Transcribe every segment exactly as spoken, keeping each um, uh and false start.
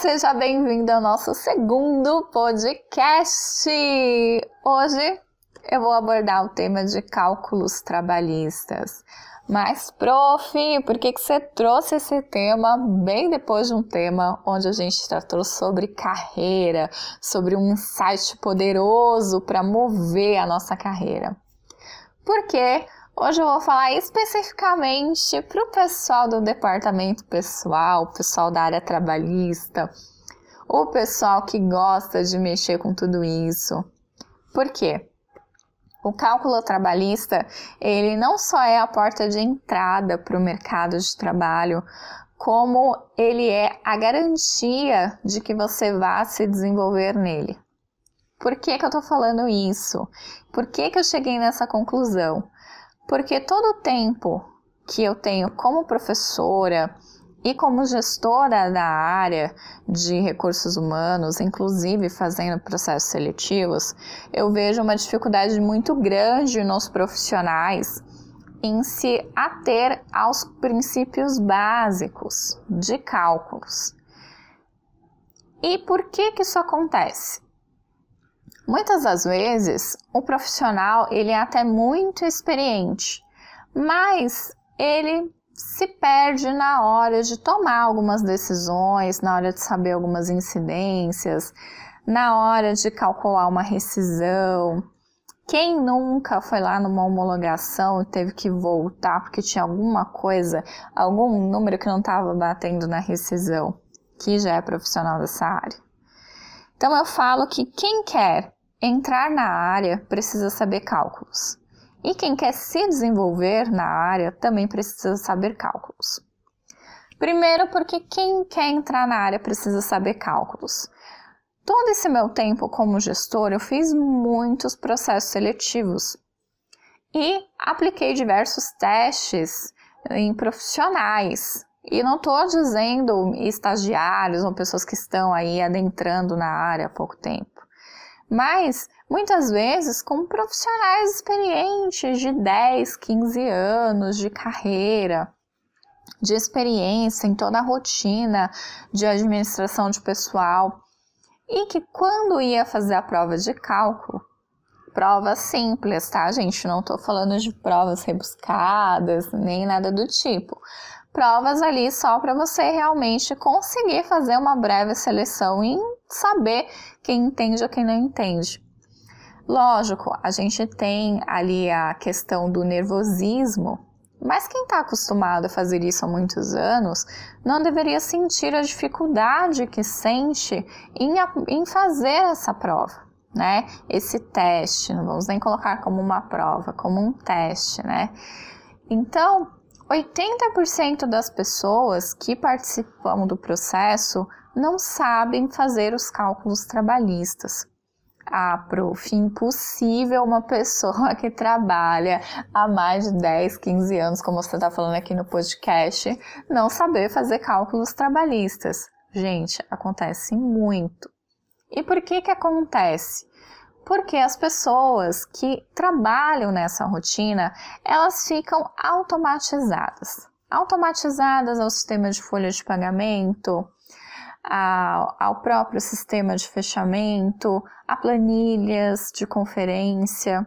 seja bem-vindo ao nosso segundo podcast. Hoje eu vou abordar o tema de cálculos trabalhistas. Mas, prof, por que que você trouxe esse tema bem depois de um tema onde a gente tratou sobre carreira, sobre um insight poderoso para mover a nossa carreira? Porque hoje eu vou falar especificamente para o pessoal do departamento pessoal, o pessoal da área trabalhista, o pessoal que gosta de mexer com tudo isso. Por quê? O cálculo trabalhista, ele não só é a porta de entrada para o mercado de trabalho, como ele é a garantia de que você vá se desenvolver nele. Por que que eu estou falando isso? Por que que eu cheguei nessa conclusão? Porque todo o tempo que eu tenho como professora e como gestora da área de recursos humanos, inclusive fazendo processos seletivos, eu vejo uma dificuldade muito grande nos profissionais em se ater aos princípios básicos de cálculos. E por que que isso acontece? Muitas das vezes, o profissional ele é até muito experiente, mas ele se perde na hora de tomar algumas decisões, na hora de saber algumas incidências, na hora de calcular uma rescisão. Quem nunca foi lá numa homologação e teve que voltar porque tinha alguma coisa, algum número que não estava batendo na rescisão, que já é profissional dessa área? Então eu falo que quem quer entrar na área precisa saber cálculos. E quem quer se desenvolver na área também precisa saber cálculos. Primeiro, porque quem quer entrar na área precisa saber cálculos. Todo esse meu tempo como gestor, eu fiz muitos processos seletivos e apliquei diversos testes em profissionais. E não estou dizendo estagiários ou pessoas que estão aí adentrando na área há pouco tempo. Mas, muitas vezes, com profissionais experientes de dez, quinze anos de carreira, de experiência em toda a rotina de administração de pessoal, e que quando ia fazer a prova de cálculo, prova simples, tá, gente? Não estou falando de provas rebuscadas, nem nada do tipo. Provas ali só para você realmente conseguir fazer uma breve seleção e saber quem entende ou quem não entende. Lógico, a gente tem ali a questão do nervosismo, mas quem está acostumado a fazer isso há muitos anos não deveria sentir a dificuldade que sente em, em fazer essa prova, né? Esse teste, não vamos nem colocar como uma prova, como um teste, né? Então, oitenta por cento das pessoas que participam do processo não sabem fazer os cálculos trabalhistas. Ah, prof, impossível uma pessoa que trabalha há mais de dez, quinze anos, como você está falando aqui no podcast, não saber fazer cálculos trabalhistas. Gente, acontece muito. E por que que acontece? Porque as pessoas que trabalham nessa rotina, elas ficam automatizadas. Automatizadas ao sistema de folha de pagamento, ao, ao próprio sistema de fechamento, a planilhas de conferência,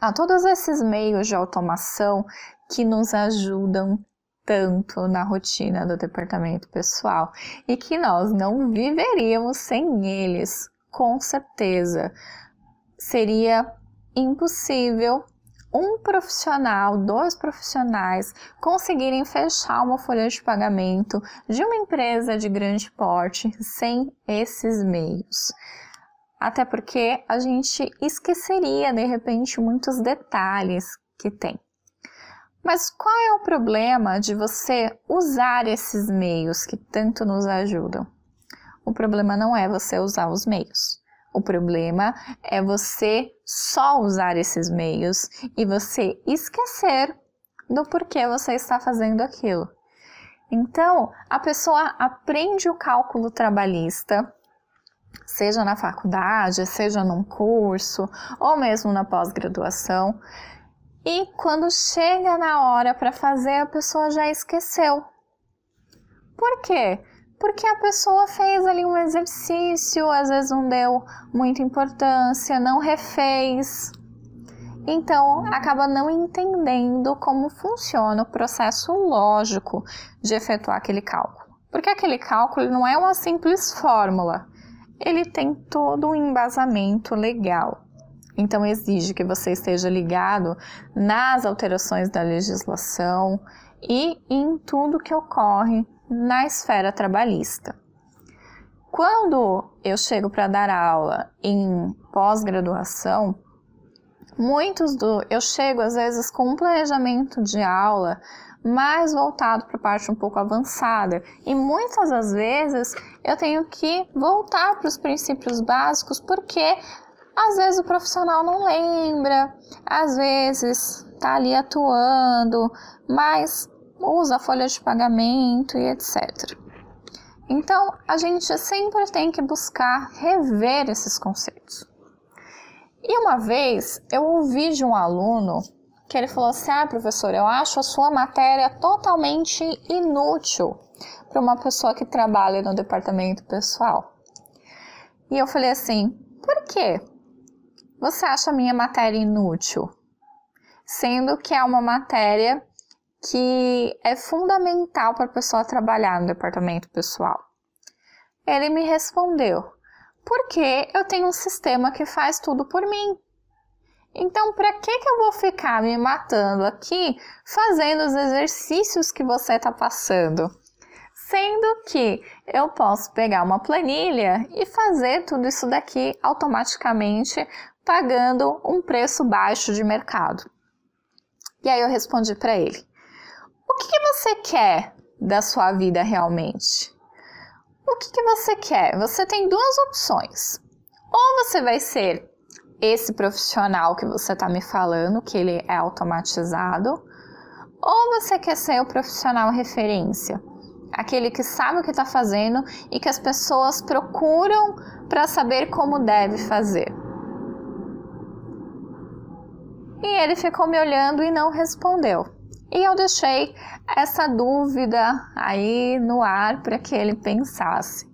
a todos esses meios de automação que nos ajudam tanto na rotina do departamento pessoal e que nós não viveríamos sem eles. Com certeza, seria impossível um profissional, dois profissionais conseguirem fechar uma folha de pagamento de uma empresa de grande porte sem esses meios. Até porque a gente esqueceria, de repente, muitos detalhes que tem. Mas qual é o problema de você usar esses meios que tanto nos ajudam? O problema não é você usar os meios. O problema é você só usar esses meios e você esquecer do porquê você está fazendo aquilo. Então, a pessoa aprende o cálculo trabalhista, seja na faculdade, seja num curso, ou mesmo na pós-graduação, e quando chega na hora para fazer, a pessoa já esqueceu. Por quê? porque a pessoa fez ali um exercício, às vezes não deu muita importância, não refez. Então, acaba não entendendo como funciona o processo lógico de efetuar aquele cálculo. Porque aquele cálculo não é uma simples fórmula. Ele tem todo um embasamento legal. Então, exige que você esteja ligado nas alterações da legislação e em tudo que ocorre na esfera trabalhista. Quando eu chego para dar aula em pós-graduação, Muitos do, eu chego às vezes com um planejamento de aula mais voltado para a parte um pouco avançada e muitas das vezes eu tenho que voltar para os princípios básicos porque às vezes o profissional não lembra, às vezes está ali atuando, mas usa a folha de pagamento e etcétera. Então a gente sempre tem que buscar rever esses conceitos. E uma vez eu ouvi de um aluno que ele falou assim: ah, professor, eu acho a sua matéria totalmente inútil para uma pessoa que trabalha no departamento pessoal. E eu falei assim: por quê? Você acha a minha matéria inútil? Sendo que é uma matéria que é fundamental para a pessoa trabalhar no departamento pessoal. Ele me respondeu: porque eu tenho um sistema que faz tudo por mim. Então, para que que eu vou ficar me matando aqui, fazendo os exercícios que você está passando? Sendo que eu posso pegar uma planilha e fazer tudo isso daqui automaticamente, pagando um preço baixo de mercado. E aí eu respondi para ele: o que que você quer da sua vida realmente? O que que você quer? Você tem duas opções. Ou você vai ser esse profissional que você está me falando, que ele é automatizado, ou você quer ser o profissional referência, aquele que sabe o que está fazendo e que as pessoas procuram para saber como deve fazer. E ele ficou me olhando e não respondeu. E eu deixei essa dúvida aí no ar para que ele pensasse.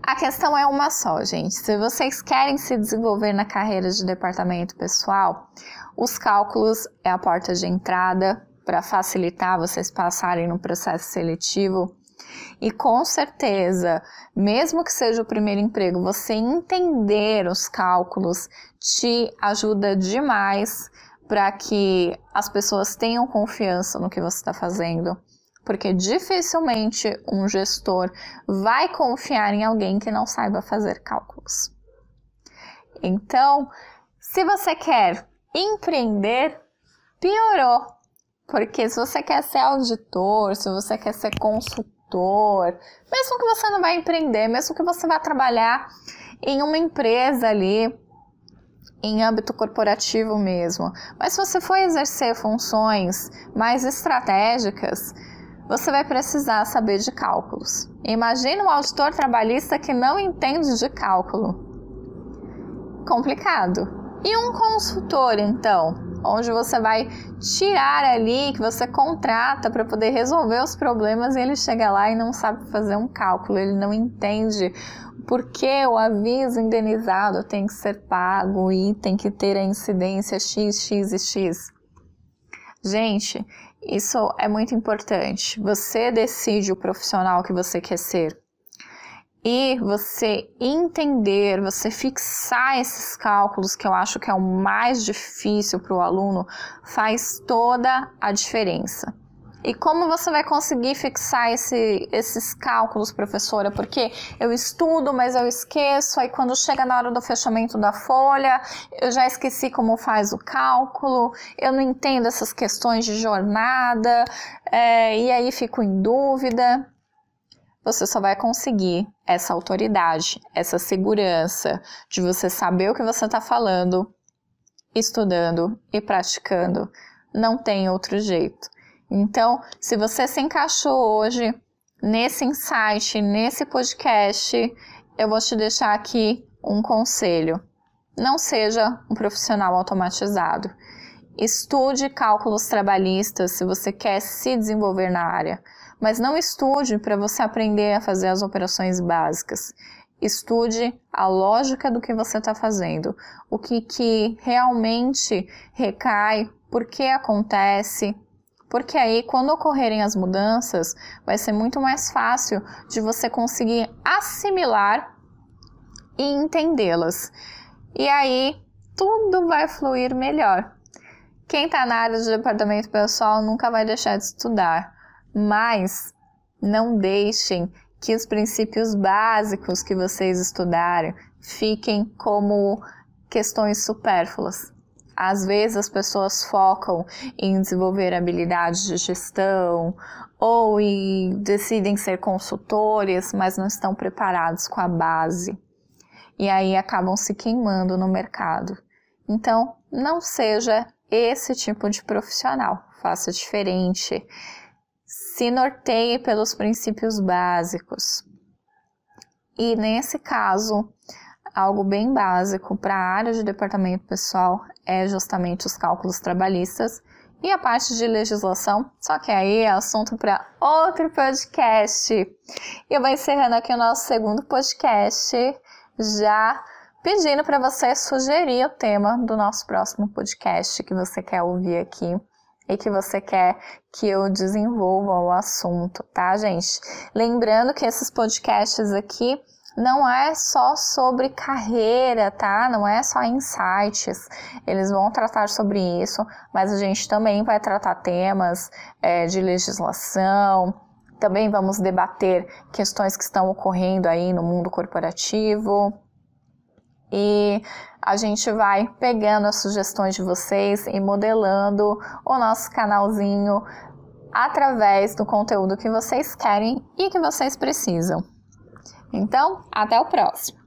A questão é uma só, gente. Se vocês querem se desenvolver na carreira de departamento pessoal, os cálculos é a porta de entrada para facilitar vocês passarem no processo seletivo. E com certeza, mesmo que seja o primeiro emprego, você entender os cálculos te ajuda demais para que as pessoas tenham confiança no que você está fazendo, porque dificilmente um gestor vai confiar em alguém que não saiba fazer cálculos. Então, se você quer empreender, piorou, porque se você quer ser auditor, se você quer ser consultor, mesmo que você não vai empreender, mesmo que você vá trabalhar em uma empresa ali, em âmbito corporativo mesmo, mas se você for exercer funções mais estratégicas, você vai precisar saber de cálculos. Imagina um auditor trabalhista que não entende de cálculo. Complicado. E um consultor, então, onde você vai tirar ali, que você contrata para poder resolver os problemas e ele chega lá e não sabe fazer um cálculo, ele não entende porque o aviso indenizado tem que ser pago e tem que ter a incidência X, X e X. Gente, isso é muito importante. Você decide o profissional que você quer ser. E você entender, você fixar esses cálculos, que eu acho que é o mais difícil para o aluno, faz toda a diferença. E como você vai conseguir fixar esse, esses cálculos, professora? Porque eu estudo, mas eu esqueço, aí quando chega na hora do fechamento da folha, eu já esqueci como faz o cálculo, eu não entendo essas questões de jornada, é, e aí fico em dúvida. Você só vai conseguir essa autoridade, essa segurança de você saber o que você está falando, estudando e praticando. Não tem outro jeito. Então, se você se encaixou hoje nesse insight, nesse podcast, eu vou te deixar aqui um conselho. Não seja um profissional automatizado. Estude cálculos trabalhistas se você quer se desenvolver na área, mas não estude para você aprender a fazer as operações básicas. Estude a lógica do que você está fazendo, o que, que realmente recai, por que acontece, porque aí quando ocorrerem as mudanças, vai ser muito mais fácil de você conseguir assimilar e entendê-las. E aí tudo vai fluir melhor. Quem está na área de departamento pessoal nunca vai deixar de estudar, mas não deixem que os princípios básicos que vocês estudarem fiquem como questões supérfluas. Às vezes as pessoas focam em desenvolver habilidades de gestão ou em decidem ser consultores, mas não estão preparados com a base. E aí acabam se queimando no mercado. Então, não seja esse tipo de profissional. Faça diferente. Se norteie pelos princípios básicos. E nesse caso, algo bem básico para a área de departamento pessoal é justamente os cálculos trabalhistas e a parte de legislação, só que aí é assunto para outro podcast. E eu vou encerrando aqui o nosso segundo podcast, já pedindo para você sugerir o tema do nosso próximo podcast que você quer ouvir aqui e que você quer que eu desenvolva o assunto, tá, gente? Lembrando que esses podcasts aqui não é só sobre carreira, tá? Não é só insights. Eles vão tratar sobre isso, mas a gente também vai tratar temas é, de legislação. Também vamos debater questões que estão ocorrendo aí no mundo corporativo. E a gente vai pegando as sugestões de vocês e modelando o nosso canalzinho através do conteúdo que vocês querem e que vocês precisam. Então, até o próximo!